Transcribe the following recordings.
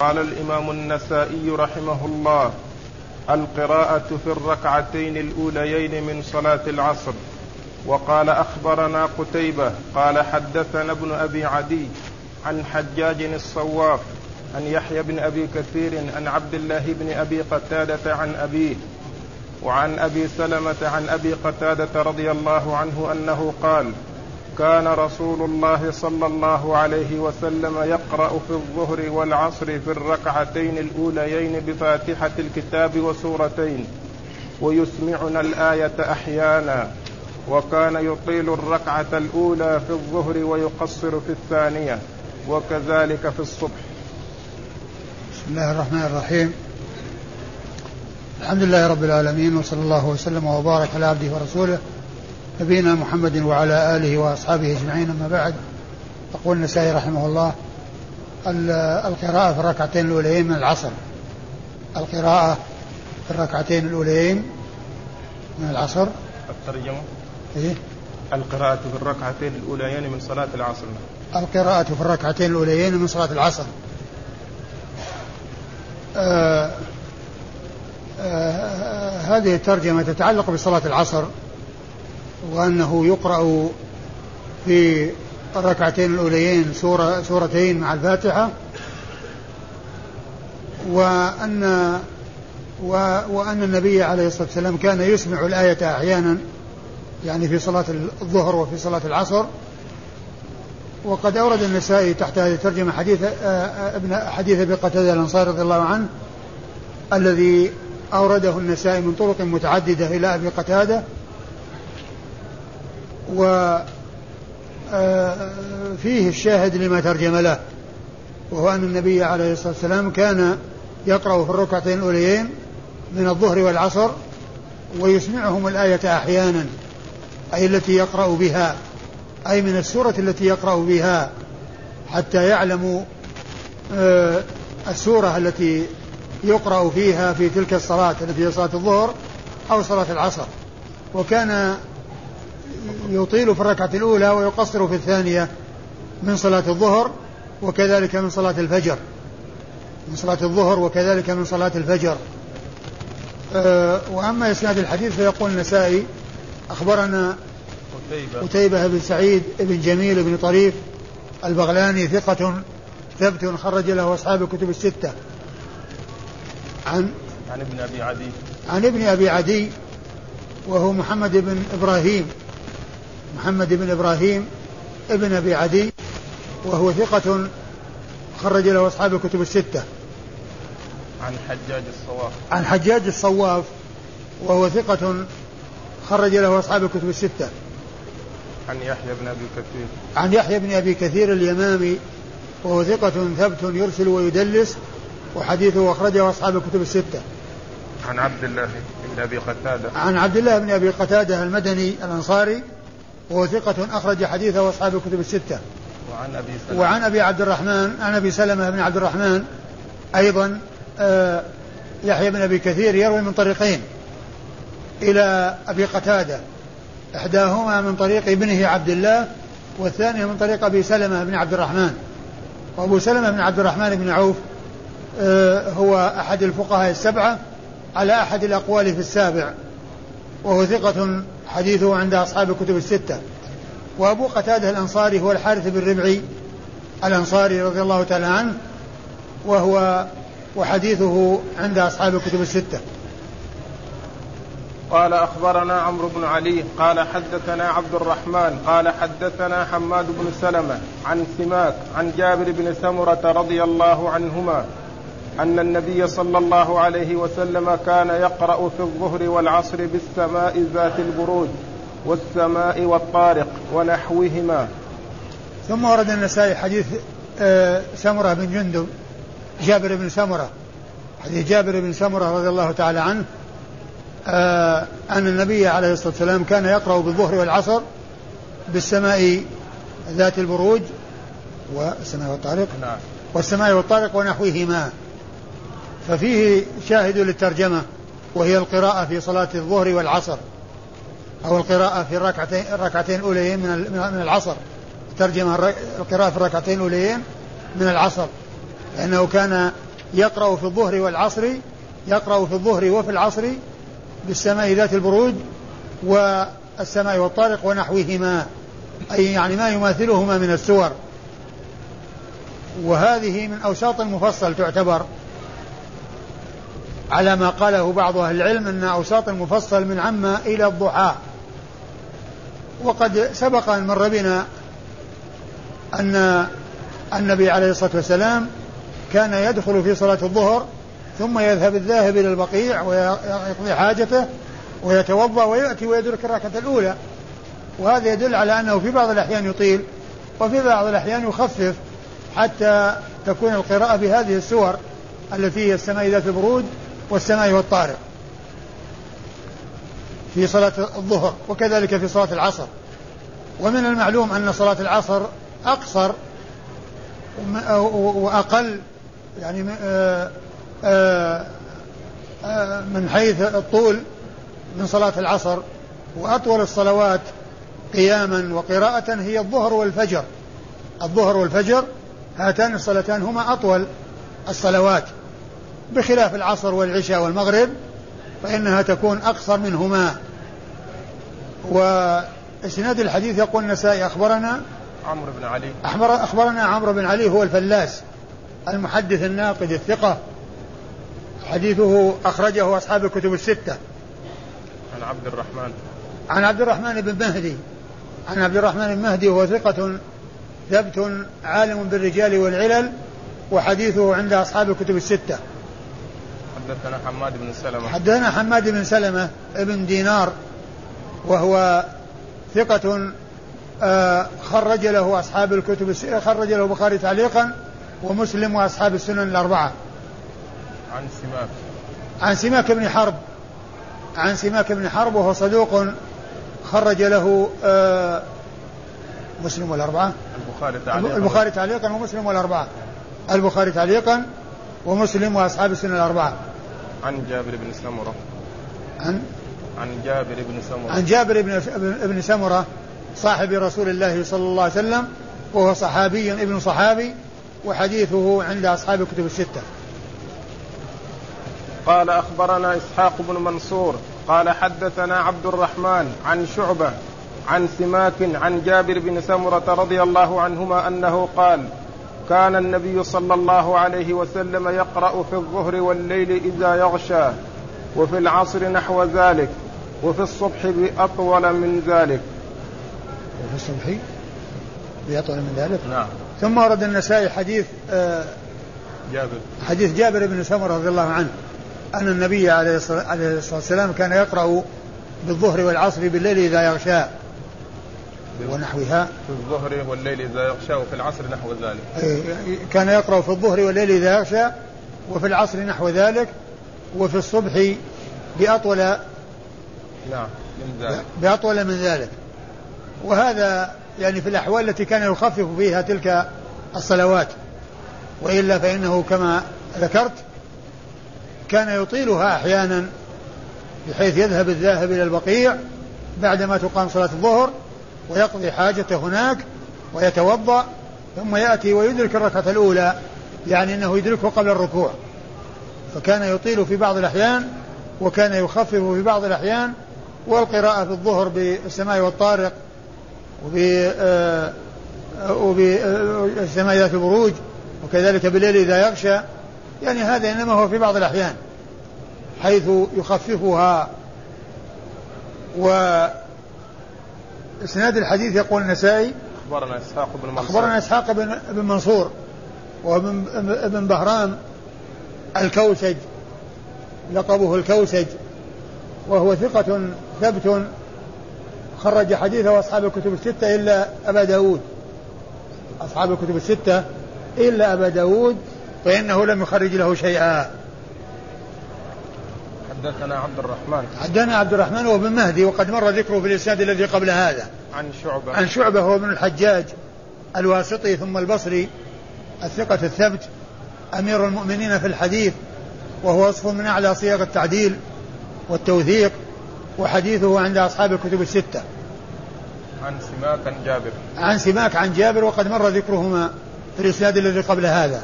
قال الإمام النسائي رحمه الله: القراءة في الركعتين الأوليين من صلاة العصر. وقال أخبرنا قتيبة قال حدثنا ابن أبي عدي عن حجاج الصواف عن يحيى بن أبي كثير عن عبد الله بن أبي قتادة عن أبيه وعن أبي سلمة عن أبي قتادة رضي الله عنه أنه قال: كان رسول الله صلى الله عليه وسلم يقرأ في الظهر والعصر في الركعتين الأوليين بفاتحة الكتاب وسورتين، ويسمعنا الآية أحيانا، وكان يطيل الركعة الأولى في الظهر ويقصر في الثانية، وكذلك في الصبح. بسم الله الرحمن الرحيم. الحمد لله رب العالمين، وصلى الله وسلم وبارك على عبده ورسوله نبينا محمد وعلى آله وأصحابه أجمعين، أما بعد. يقول النسائي رحمه الله: القراءة في الركعتين الأوليين من العصر. القراءة في الركعتين الأوليين من العصر. الترجمة إيه؟ القراءة في الركعتين الأوليين من صلاة العصر. القراءة في الركعتين الأوليين من صلاة العصر. هذه الترجمة تتعلق بصلاة العصر، وأنه يقرأ في الركعتين الأوليين سورتين مع الفاتحة، وأن النبي عليه الصلاة والسلام كان يسمع الآية أحيانا، يعني في صلاة الظهر وفي صلاة العصر. وقد أورد النسائي تحت هذه الترجمة حديث أبي قتادة الأنصاري رضي الله عنه، الذي أورده النسائي من طرق متعددة إلى أبي قتادة. وفيه الشاهد لما ترجم له، وهو أن النبي عليه الصلاة والسلام كان يقرأ في الركعتين الأوليين من الظهر والعصر، ويسمعهم الآية أحيانا، أي التي يقرأ بها، أي من السورة التي يقرأ بها، حتى يعلموا السورة التي يقرأ فيها في تلك الصلاة التي هي صلاة الظهر أو صلاة العصر. وكان يطيل في الركعة الأولى ويقصر في الثانية من صلاة الظهر، وكذلك من صلاة الفجر، من صلاة الظهر وكذلك من صلاة الفجر. وأما إسناد الحديث فيقول النسائي: أخبرنا قتيبة بن سعيد بن جميل بن طريف البغلاني، ثقة ثبت، خرج له أصحاب الكتب الستة، عن ابن أبي عدي، عن ابن أبي عدي، وهو محمد بن إبراهيم ابن أبي عدي، وهو ثقة خرج له أصحاب الكتب الستة، عن حجاج الصواف وهو ثقة خرج له أصحاب الكتب الستة، عن يحيى بن أبي كثير اليمامي، وهو ثقة ثبت، يرسل ويدلس، وحديثه أخرجه أصحاب الكتب الستة، عن عبد الله بن أبي قتادة المدني الأنصاري، وهو ثقة أخرج حديثه أصحاب الكتب الستة، وعن أبي سلمة بن عبد الرحمن أيضا. يحيى بن أبي كثير يروي من طريقين إلى أبي قتادة، إحداهما من طريق ابنه عبد الله، والثانية من طريق أبي سلمة بن عبد الرحمن. وأبو سلمة بن عبد الرحمن بن عوف هو أحد الفقهاء السبعة على أحد الأقوال في السابع، وهو ثقة، حديثه عند أصحاب الكتب الستة. وأبو قتادة الأنصاري هو الحارث بن ربعي الأنصاري رضي الله تعالى عنه، وحديثه عند أصحاب الكتب الستة. قال أخبرنا عمرو بن علي قال حدثنا عبد الرحمن قال حدثنا حماد بن سلمة عن سماك عن جابر بن سمرة رضي الله عنهما أن النبي صلى الله عليه وسلم كان يقرأ في الظهر والعصر بالسماء ذات البروج والسماء والطارق ونحوهما. ثم ورد النسائي حديث سمرة بن جندب، جابر بن سمرة، حديث جابر بن سمرة رضي الله تعالى عنه أن النبي عليه الصلاة والسلام كان يقرأ بالظهر والعصر بالسماء ذات البروج والسماء والطارق ونحوهما. ففيه شاهد للترجمة، وهي القراءة في صلاة الظهر والعصر، أو القراءة في الركعتين الأوليين من العصر. ترجمة القراءة في الركعتين الأوليين من العصر، لأنه كان يقرأ في الظهر والعصر، يقرأ في الظهر وفي العصر بالسماء ذات البروج والسماء والطارق ونحوهما، أي يعني ما يماثلهما من السور. وهذه من أوساط المفصل تعتبر، على ما قاله بعض أهل العلم أن أوساط المفصل من عمى إلى الضحى. وقد سبق أن مر بنا أن النبي عليه الصلاة والسلام كان يدخل في صلاة الظهر ثم يذهب الذاهب إلى البقيع ويقضي حاجته ويتوضأ ويأتي ويدرك الركعة الأولى، وهذا يدل على أنه في بعض الأحيان يطيل وفي بعض الأحيان يخفف حتى تكون القراءة بهذه السور التي هي السماء ذات البرود والسماء والطارق في صلاة الظهر، وكذلك في صلاة العصر. ومن المعلوم أن صلاة العصر أقصر وأقل يعني من حيث الطول من صلاة العصر، وأطول الصلوات قياما وقراءة هي الظهر والفجر. الظهر والفجر هاتان الصلاتان هما أطول الصلوات، بخلاف العصر والعشاء والمغرب فإنها تكون أقصر منهما. وإسناد الحديث يقول النسائي أخبرنا عمرو بن علي، أخبرنا عمرو بن علي هو الفلاس المحدث الناقد الثقة، حديثه أخرجه أصحاب الكتب الستة. عن عبد الرحمن، بن مهدي، عن عبد الرحمن بن مهدي وهو ثقة ثبت عالم بالرجال والعلل، وحديثه عند أصحاب الكتب الستة. حدثنا حماد بن سلمة، ابن دينار وهو ثقة خرج له أصحاب الكتب، خرج له البخاري تعليقا ومسلم وأصحاب السنن الأربعة. عن سماك، بن حرب، وهو صدوق خرج له مسلم والأربعة، البخاري تعليقا ومسلم والأربعة، وأصحاب السنن الأربعة. عن جابر بن سمرة، عن جابر بن سمرة صاحب رسول الله صلى الله عليه وسلم، وهو صحابي ابن صحابي، وحديثه عند أصحاب الكتب الستة. قال أخبرنا إسحاق بن منصور قال حدثنا عبد الرحمن عن شعبة عن سماك عن جابر بن سمرة رضي الله عنهما أنه قال: كان النبي صلى الله عليه وسلم يقرأ في الظهر والليل إذا يغشى، وفي العصر نحو ذلك، وفي الصبح بأطول من ذلك. نعم. ثم ورد النسائي حديث جابر، حديث جابر بن سمرة رضي الله عنه أن النبي عليه الصلاة والسلام كان يقرأ بالظهر والعصر بالليل إذا يغشى ونحوها. في الظهر والليل إذا يغشى وفي العصر نحو ذلك، كان يقرأ في الظهر والليل إذا يغشى وفي العصر نحو ذلك وفي الصبح بأطول من ذلك. وهذا يعني في الأحوال التي كان يخفف فيها تلك الصلوات، وإلا فإنه كما ذكرت كان يطيلها أحيانا بحيث يذهب الذاهب إلى البقيع بعدما تقام صلاة الظهر ويقضي حاجته هناك ويتوضأ ثم يأتي ويدرك الركعة الأولى، يعني أنه يدركه قبل الركوع، فكان يطيل في بعض الأحيان وكان يخفف في بعض الأحيان. والقراءة في الظهر بالسماء والطارق وبالسماء ذات البروج وكذلك بالليل إذا يغشى، يعني هذا إنما هو في بعض الأحيان حيث يخففها. وإسناد الحديث يقول النسائي أخبرنا إسحاق بن منصور، وابن بهرام الكوسج، لقبه الكوسج، وهو ثقة ثبت خرج حديثه أصحاب الكتب الستة إلا أبا داود، فإنه لم يخرج له شيئا. حدثنا عبد الرحمن، هو ابن مهدي، وقد مر ذكره في الإسناد الذي قبل هذا. عن شعبة، هو ابن الحجاج الواسطي ثم البصري، الثقة الثبت، أمير المؤمنين في الحديث، وهو وصف من أعلى صيغ التعديل والتوثيق، وحديثه عند أصحاب الكتب الستة. عن سماك عن جابر، وقد مر ذكرهما في الإسناد الذي قبل هذا.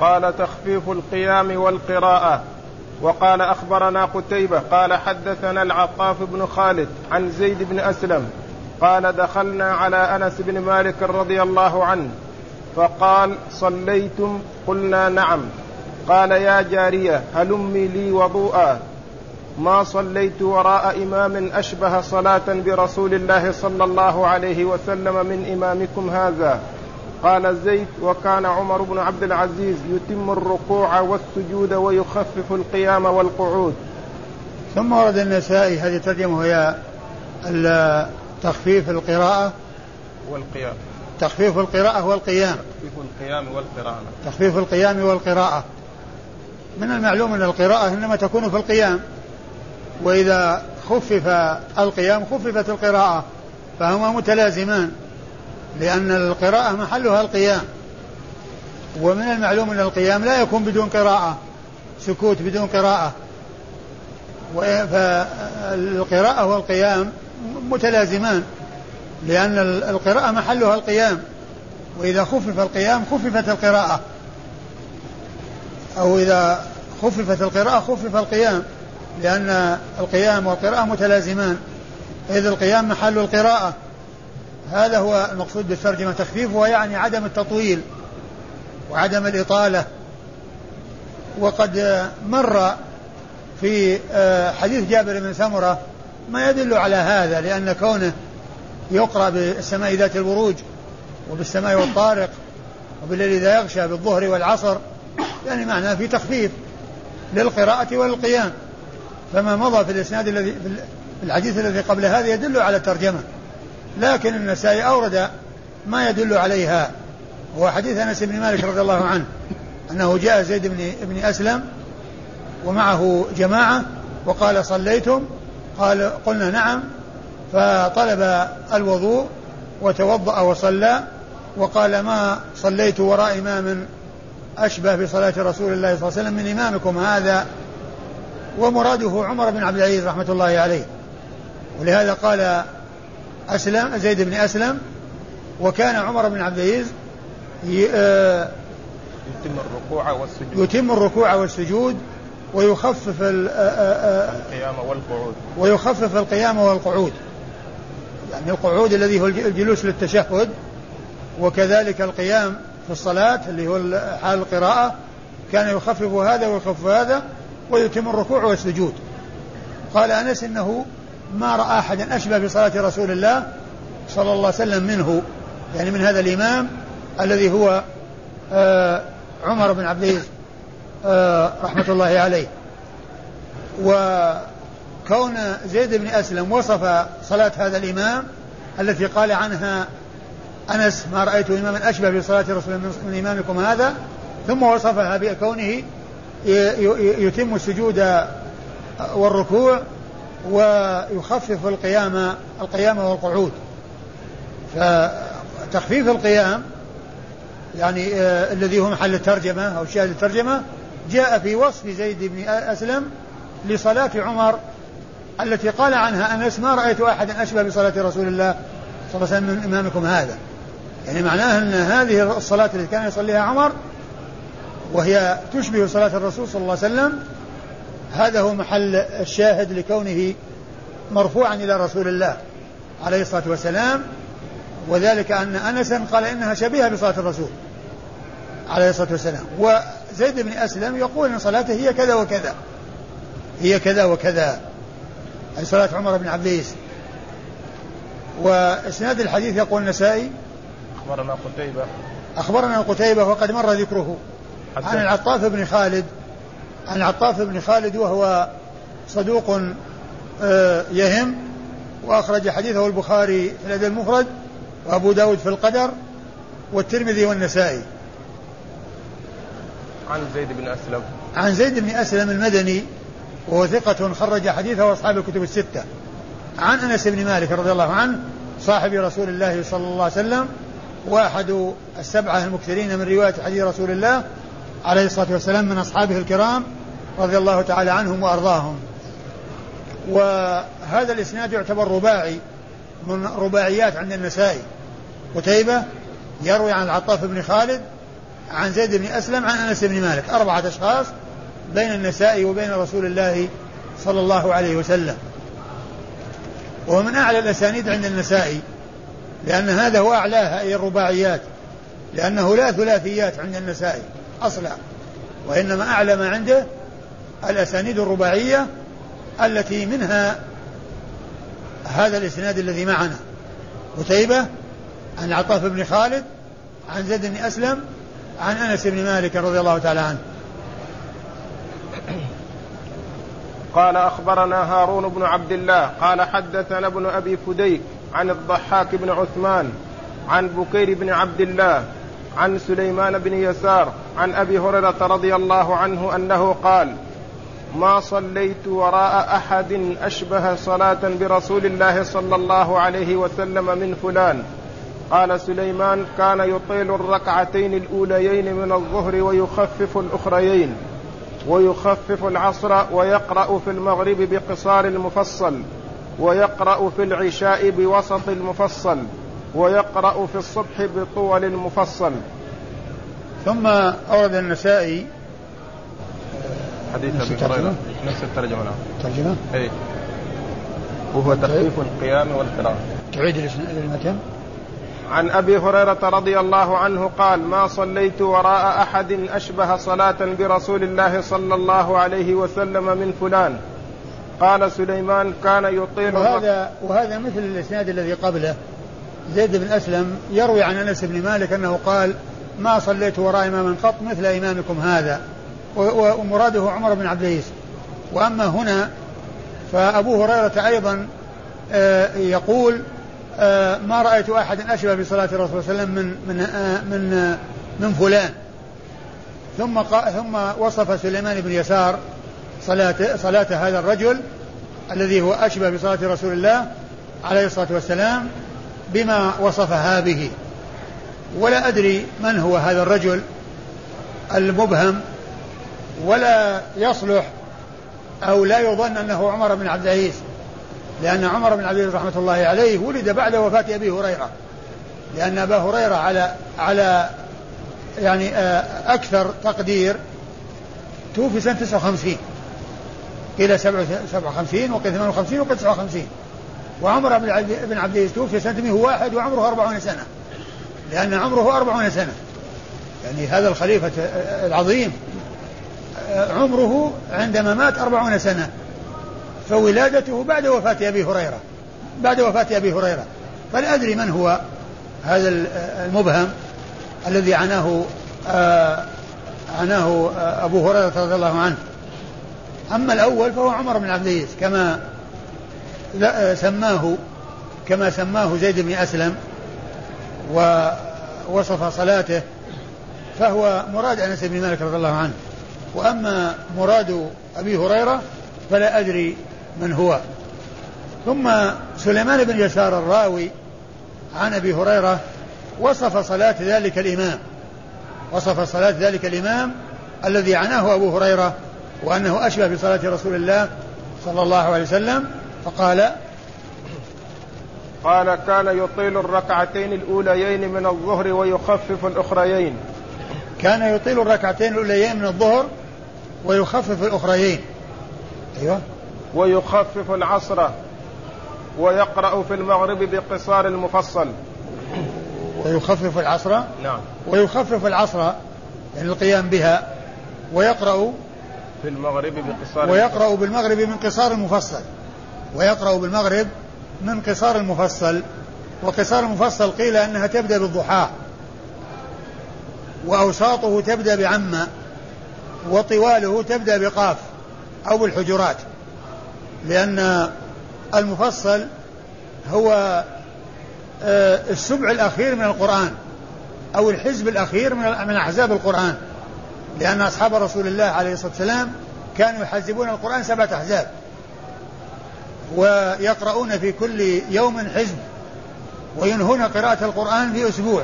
قال تخفيف القيام والقراءة. وقال أخبرنا قتيبة قال حدثنا العطاف بن خالد عن زيد بن أسلم قال دخلنا على أنس بن مالك رضي الله عنه فقال صليتم؟ قلنا نعم. قال يا جارية هلمي لي وضوءا، ما صليت وراء إمام أشبه صلاة برسول الله صلى الله عليه وسلم من إمامكم هذا. قال زيد وكان عمر بن عبد العزيز يتم الركوع والسجود ويخفف القيام والقعود. ثم ورد النسائي هذه الترجمة وهي تخفيف القراءة والقيام، تخفيف القراءة والقيام، تخفيف القيام والقراءة. من المعلوم أن القراءة إنما تكون في القيام، وإذا خفف القيام خففت القراءة، فهما متلازمان لأن القراءة محلها القيام. ومن المعلوم أن القيام لا يكون بدون قراءة، سكوت بدون قراءة، فالقراءة والقيام متلازمان لأن القراءة محلها القيام، وإذا خفف القيام خففت القراءة، أو إذا خففت القراءة خفف القيام، لأن القيام والقراءة متلازمان، إذ القيام محل القراءة. هذا هو المقصود بالترجمة، تخفيف ويعني عدم التطويل وعدم الإطالة. وقد مر في حديث جابر بن سمرة ما يدل على هذا، لأن كونه يقرأ بالسماء ذات البروج وبالسماء والطارق وبالليل إذا يغشى بالظهر والعصر، يعني معناه في تخفيف للقراءة والقيام. فما مضى في الإسناد الذي في الحديث الذي قبل هذا يدل على الترجمة، لكن النسائي أورد ما يدل عليها، هو حديث أنس بن مالك رضي الله عنه أنه جاء زيد بن أسلم ومعه جماعة وقال صليتم؟ قال قلنا نعم، فطلب الوضوء وتوضأ وصلى، وقال ما صليت وراء إمام أشبه بصلاة رسول الله صلى الله عليه وسلم من إمامكم هذا، ومراده عمر بن عبد العزيز رحمة الله عليه، ولهذا قال أسلم زيد بن أسلم. وكان عمر بن عبد العزيز يتم الركوع والسجود ويخفف القيام والقعود، يعني القعود الذي هو الجلوس للتشهد، وكذلك القيام في الصلاة اللي هو حال القراءة، كان يخفف هذا ويخفف هذا ويتم الركوع والسجود. قال أنس إنه ما رأى أحدا أشبه بصلاة رسول الله صلى الله عليه وسلم منه، يعني من هذا الإمام الذي هو عمر بن عبد العزيز رحمة الله عليه. وكون زيد بن أسلم وصف صلاة هذا الإمام التي قال عنها أنس ما رأيت إماما أشبه بصلاة رسول الله من إمامكم هذا، ثم وصفها بكونه يتم السجود والركوع ويخفف القيام والقعود. فتخفيف القيام يعني الذي هو محل الترجمة أو شاهد الترجمة جاء في وصف زيد بن أسلم لصلاة عمر التي قال عنها أنس ما رأيت أحدا أشبه بصلاة رسول الله صلى الله عليه وسلم من إمامكم هذا، يعني معناه أن هذه الصلاة التي كان يصليها عمر وهي تشبه صلاة الرسول صلى الله عليه وسلم، هذا هو محل الشاهد لكونه مرفوعا إلى رسول الله عليه الصلاة والسلام، وذلك أن أنسا قال إنها شبيهة بصلاة الرسول عليه الصلاة والسلام، وزيد بن أسلم يقول أن صلاته هي كذا وكذا، هي كذا وكذا، أي صلاة عمر بن عبد العزيز. وإسناد الحديث يقول النسائي أخبرنا قتيبة وقد مر ذكره، عن العطاف بن خالد وهو صدوق يهم، وأخرج حديثه البخاري في الأدب المفرد وأبو داود في القدر والترمذي والنسائي. عن زيد بن أسلم المدني وهو ثقة خرج حديثه وأصحاب الكتب الستة، عن أنس بن مالك رضي الله عنه صاحب رسول الله صلى الله عليه وسلم واحد السبعة المكثرين من رواية حديث رسول الله عليه الصلاة والسلام من أصحابه الكرام رضي الله تعالى عنهم وأرضاهم. وهذا الإسناد يعتبر رباعي من رباعيات عند النسائي، قتيبة يروي عن العطاف بن خالد عن زيد بن أسلم عن أنس بن مالك, 4 أشخاص بين النسائي وبين رسول الله صلى الله عليه وسلم, وهو من أعلى الأسانيد عند النسائي, لأن هذا هو أعلاها, أي الرباعيات, لأنه لا ثلاثيات عند النسائي أصلا, وإنما أعلى ما عنده الأسانيد الرباعية التي منها هذا الإسناد الذي معنا, قتيبة عن العطاف بن خالد عن زيد بن أسلم عن أنس بن مالك رضي الله تعالى عنه. قال أخبرنا هارون بن عبد الله قال حدثنا ابن أبي فديك عن الضحاك بن عثمان عن بكير بن عبد الله عن سليمان بن يسار عن أبي هريرة رضي الله عنه أنه قال: ما صليت وراء أحد أشبه صلاة برسول الله صلى الله عليه وسلم من فلان. قال سليمان: كان يطيل الركعتين الأوليين من الظهر ويخفف الأخريين ويخفف العصر ويقرأ في المغرب بقصار المفصل ويقرأ في العشاء بوسط المفصل ويقرأ في الصبح بطول المفصل. ثم أورد النسائي حديث أبي هريرة نفس الترجمة أي وهو تخفيف القيام والقراءة. تعيد المتن. عن أبي هريرة رضي الله عنه قال: ما صليت وراء أحد أشبه صلاة برسول الله صلى الله عليه وسلم من فلان. قال سليمان: كان يطيل. وهذا مثل الإسناد الذي قبله. زيد بن أسلم يروي عن أنس بن مالك أنه قال: ما صليت وراء إمام قط مثل إمامكم هذا, ومراده عمر بن عبد العزيز. وأما هنا فأبو هريرة أيضا يقول: ما رأيت أحد أشبه بصلاة الرسول صلى الله عليه وسلم من فلان. ثم وصف سليمان بن يسار صلاة هذا الرجل الذي هو أشبه بصلاة رسول الله عليه الصلاة والسلام بما وصفها به. ولا أدري من هو هذا الرجل المبهم, ولا يصلح أو لا يظن أنه عمر بن عبد العزيز, لأن عمر بن عبد العزيز رحمة الله عليه ولد بعد وفاة أبي هريرة, لأن أبا هريرة على يعني أكثر تقدير توفي سنة 59, قيل 57 وقيل 58 وقيل 59, وعمر بن عبد العزيز توفي سنة 101 وعمره 40 سنة, لأن عمره 40 سنة, يعني هذا الخليفة العظيم عمره عندما مات 40 سنة, فولادته بعد وفاة أبي هريرة فلا أدري من هو هذا المبهم الذي عناه أبو هريرة رضي الله عنه. أما الأول فهو عمر بن عبد العزيز كما سماه زيد بن أسلم ووصف صلاته, فهو مراد أنس بن مالك رضي الله عنه. وأما مراد أبي هريرة فلا أدري من هو. ثم سليمان بن يسار الراوي عن أبي هريرة وصف صلاة ذلك الإمام الذي عناه أبو هريرة وأنه أشبه بصلاة رسول الله صلى الله عليه وسلم, فقال: كان يطيل الركعتين الأوليين من الظهر ويخفف الأخريين. كان يطيل الركعتين الأوليين من الظهر ويخفف الأخريين. أيوة. ويخفف العصر ويقرأ في المغرب بقصار المفصل. ويخفف العصر. نعم. ويخفف العصر يعني القيام بها, ويقرأ بالمغرب من قصار المفصل. وقصار المفصل قيل أنها تبدأ بالضحى, وأوساطه تبدأ بعمة, وطواله تبدأ بقاف أو بالحجرات, لأن المفصل هو السبع الأخير من القرآن أو الحزب الأخير من أحزاب القرآن, لأن أصحاب رسول الله عليه الصلاة والسلام كانوا يحزبون القرآن 7 أحزاب, ويقرؤون في كل يوم حزب, وينهون قراءة القرآن في أسبوع,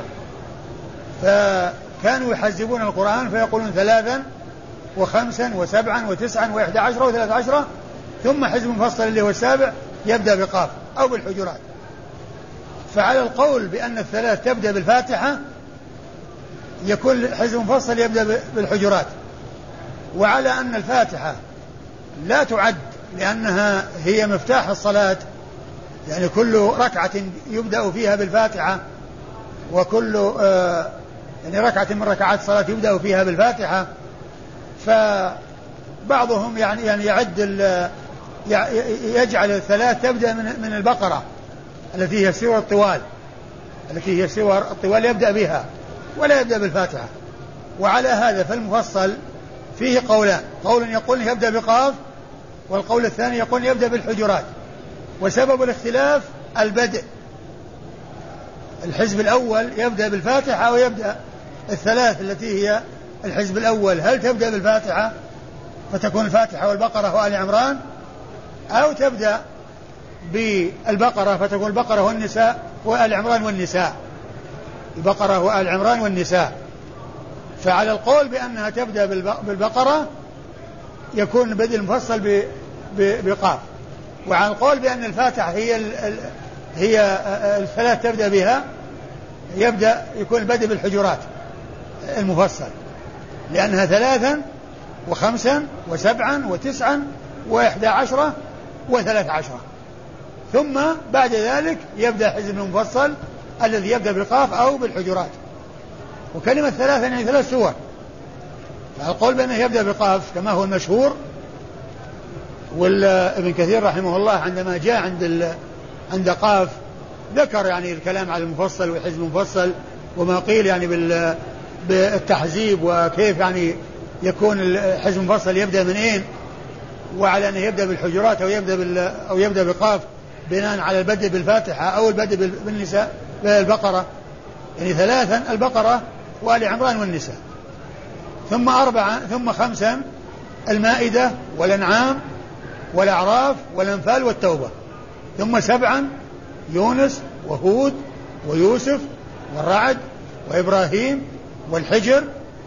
فكانوا يحزبون القرآن فيقولون 3 و5 و7 و9 و11 و13, ثم حزب مفصل اللي هو 7 يبدأ بقاف أو بالحجرات. فعلى القول بأن 3 تبدأ بالفاتحة يكون حزب مفصل يبدأ بالحجرات. وعلى أن الفاتحة لا تعد لأنها هي مفتاح الصلاة، يعني كل ركعة يبدأ فيها بالفاتحة، وكل يعني ركعة من ركعات الصلاة يبدأ فيها بالفاتحة. فبعضهم يعني يجعل الثلاث تبدأ من البقرة التي هي سور الطوال، يبدأ بها ولا يبدأ بالفاتحة. وعلى هذا فالمفصل فيه قولان، قول يقول يبدأ بقاف، والقول الثاني يقول يبدأ بالحجرات. وسبب الاختلاف البدء، الحزب الأول يبدأ بالفاتحة ويبدأ الثلاث التي هي الحزب الأول، هل تبدأ بالفاتحة فتكون الفاتحة والبقرة وآل عمران، أو تبدأ بالبقرة فتكون البقرة والنساء وآل عمران والنساء، البقرة وآل عمران والنساء. فعلى القول بأنها تبدأ بالبقرة يكون بدء المفصل بقاف، وعلى القول بأن الفاتحة هي الثلاث تبدأ بها يبدأ يكون بدء بالحجرات المفصل، لأنها 3 و5 و7 و9 و11 و13. ثم بعد ذلك يبدأ حزب المفصل الذي يبدأ بالقاف أو بالحجرات. وكلمة 3 يعني 3 سور، فالقول بأنه يبدأ بالقاف كما هو المشهور. وابن كثير رحمه الله عندما جاء عند قاف ذكر يعني الكلام على المفصل والحزب المفصل، وما قيل يعني بالتحزيب، وكيف يعني يكون الحزب المفصل يبدأ من أين، وعلى أنه يبدأ بالحجرات أو يبدأ بالقاف بناء على البدء بالفاتحة أو البدء بالنساء بالبقرة، يعني 3 البقرة وآل عمران والنساء، ثم 4 ثم 5 المائدة والأنعام والأعراف والأنفال والتوبة، ثم 7 يونس وهود ويوسف والرعد وإبراهيم والحجر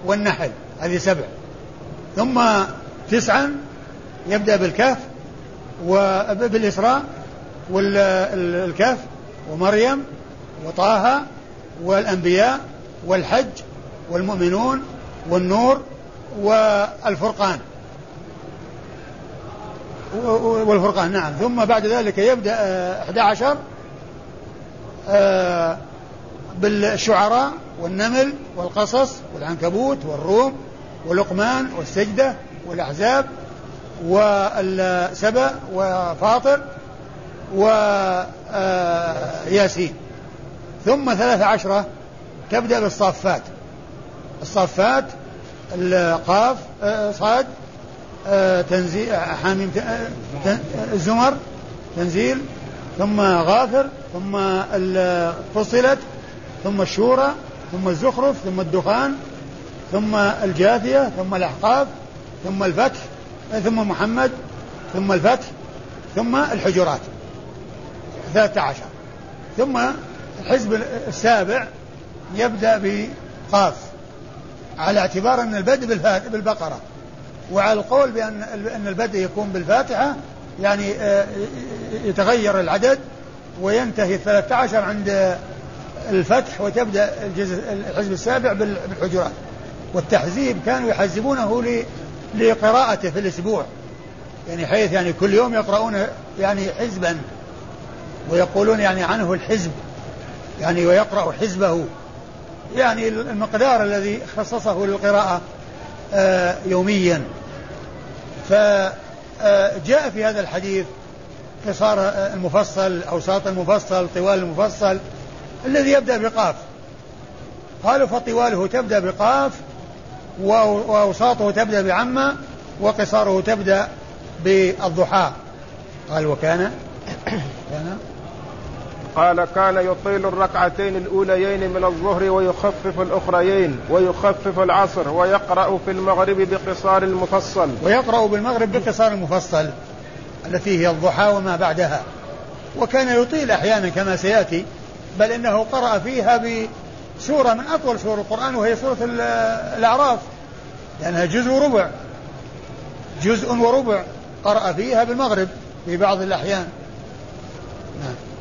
والنحل، هذه 7. ثم 9 يبدأ بالكهف وبالإسراء والكهف ومريم وطه والأنبياء والحج والمؤمنون والنور والفرقان نعم. ثم بعد ذلك يبدأ 11 بالشعراء والنمل والقصص والعنكبوت والروم ولقمان والسجدة والأحزاب والسبأ وفاطر وياسين. ثم 13 تبدأ بالصافات، الصافات القاف صاد تنزيل حاميم الزمر تنزيل، ثم غافر، ثم فصلت، ثم الشورى، ثم الزخرف، ثم الدخان، ثم الجاثية، ثم الأحقاف، ثم الفتح، ثم محمد، ثم الفتح، ثم الحجرات 13. ثم الحزب 7 يبدأ بقاف على اعتبار أن البدء بالبقرة، وعلى القول بأن البدء يكون بالفاتحة، يعني يتغير العدد وينتهي 13 عند الفتح وتبدأ الحزب 7 بالحجرات. والتحزيب كانوا يحزبونه لقراءته في الأسبوع، يعني حيث يعني كل يوم يقرؤون يعني حزبا ويقولون يعني عنه الحزب، يعني ويقرأ حزبه، يعني المقدار الذي خصصه للقراءة يوميا. فجاء في هذا الحديث قصار المفصل، أوساط المفصل، طوال المفصل الذي يبدأ بقاف. قالوا فطواله تبدأ بقاف، وأوساطه تبدأ بعمة، وقصاره تبدأ بالضحاك. قال كان يطيل الركعتين الأوليين من الظهر ويخفف الأخريين ويخفف العصر، ويقرأ في المغرب بقصار المفصل، التي هي الضحى وما بعدها. وكان يطيل أحيانا كما سيأتي، بل إنه قرأ فيها بسورة من أطول سور القرآن وهي سورة الأعراف، لأنها جزء وربع قرأ فيها بالمغرب في بعض الأحيان.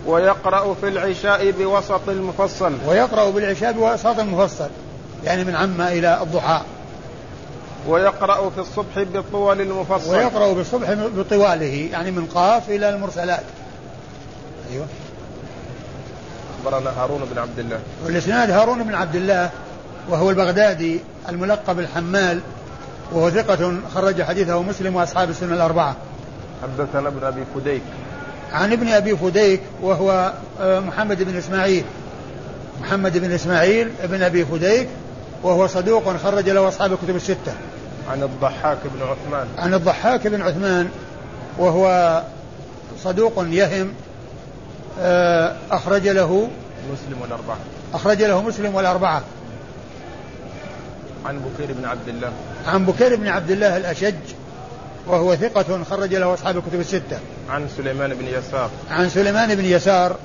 ويقرأ بالعشاء بوسط المفصل يعني من عمّ إلى الضحى. ويقرأ في الصبح بالطول المفصل. ويقرأ بالصبح بطواله يعني من قاف إلى المرسلات. أيوة. أخبرنا هارون بن عبد الله. والإسناد هارون بن عبد الله وهو البغدادي الملقب الحمال وهو ثقة خرج حديثه مسلم وأصحاب السنة الأربعة. حدثنا ابن أبي فديك. عن ابن أبي فديك وهو محمد بن إسماعيل ابن أبي فديك وهو صدوق خرج له أصحاب الكتب الستة. عن الضحاك بن عثمان. عن الضحاك بن عثمان وهو صدوق يهم أخرج له مسلم والأربعة. عن بكير بن عبد الله. عن بكير بن عبد الله الأشج وهو ثقة خرج له أصحاب الكتب الستة. عن سليمان بن يسار. عن سليمان بن يسار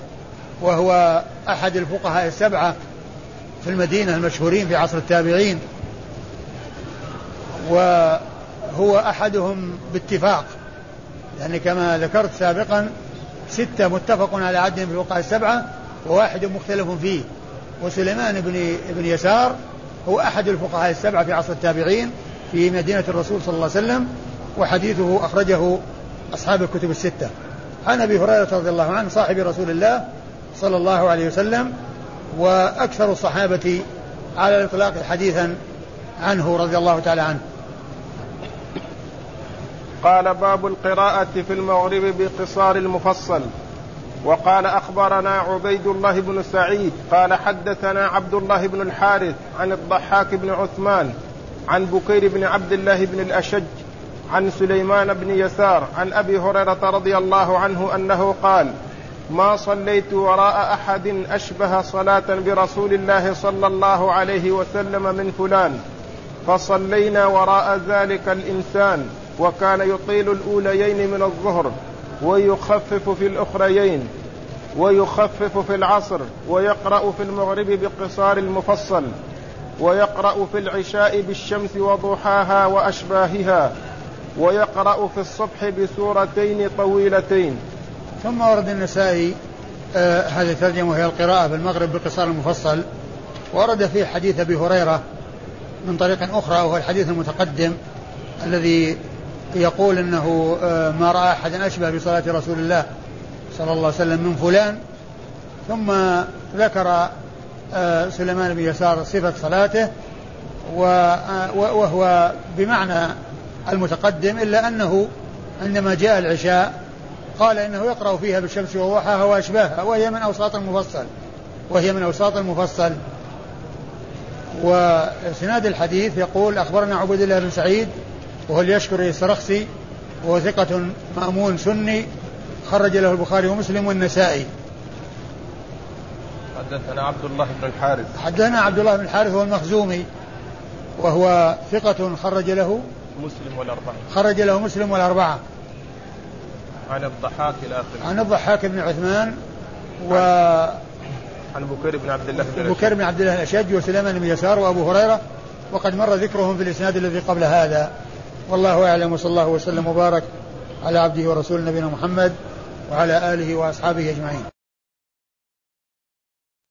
وهو أحد الفقهاء السبعة في المدينة المشهورين في عصر التابعين وهو أحدهم باتفاق يعني كما ذكرت سابقا ستة متفق على عدهم في الفقهاء السبعة وواحد مختلف فيه. وسليمان بن يسار هو أحد الفقهاء السبعة في عصر التابعين في مدينة الرسول صلى الله عليه وسلم وحديثه أخرجه أصحاب الكتب الستة. عن أبي هريرة رضي الله عنه صاحب رسول الله صلى الله عليه وسلم وأكثر الصحابة على الإطلاق حديثا عنه رضي الله تعالى عنه. قال باب القراءة في المغرب بقصار المفصل. وقال أخبرنا عبيد الله بن سعيد قال حدثنا عبد الله بن الحارث عن الضحاك بن عثمان عن بكير بن عبد الله بن الأشج عن سليمان بن يسار عن أبي هريرة رضي الله عنه أنه قال ما صليت وراء أحد أشبه صلاة برسول الله صلى الله عليه وسلم من فلان فصلينا وراء ذلك الإنسان وكان يطيل الأوليين من الظهر ويخفف في الأخريين ويخفف في العصر ويقرأ في المغرب بقصار المفصل ويقرأ في العشاء بالشمس وضحاها وأشباهها ويقرأ في الصبح بسورتين طويلتين. ثم ورد النسائي هذه الترجمة وهي القراءة في المغرب بقصار المفصل. ورد في حديث أبي هريرة من طريق أخرى وهو الحديث المتقدم الذي يقول أنه ما رأى أحد أشبه بصلاة رسول الله صلى الله عليه وسلم من فلان. ثم ذكر سليمان بن يسار صفة صلاته وهو بمعنى المتقدم إلا أنه عندما جاء العشاء قال إنه يقرأ فيها بالشمس وضحاها وأشباهها وهي من أوساط المفصل. وسناد الحديث يقول أخبرنا عبد الله بن سعيد وهو اليشكري السرخسي وهو ثقة مأمون سني خرج له البخاري ومسلم والنسائي. حدثنا عبد الله بن الحارث هو المخزومي وهو ثقة خرج له مسلم والأربعة. عن الضحاك بن عثمان عن بكير بن عبد الله الأشج وسليمان بن يسار وأبو هريرة وقد مر ذكرهم في الإسناد الذي قبل هذا. والله أعلم وصلى الله وسلم وبارك على عبده ورسوله نبينا محمد وعلى آله وأصحابه أجمعين.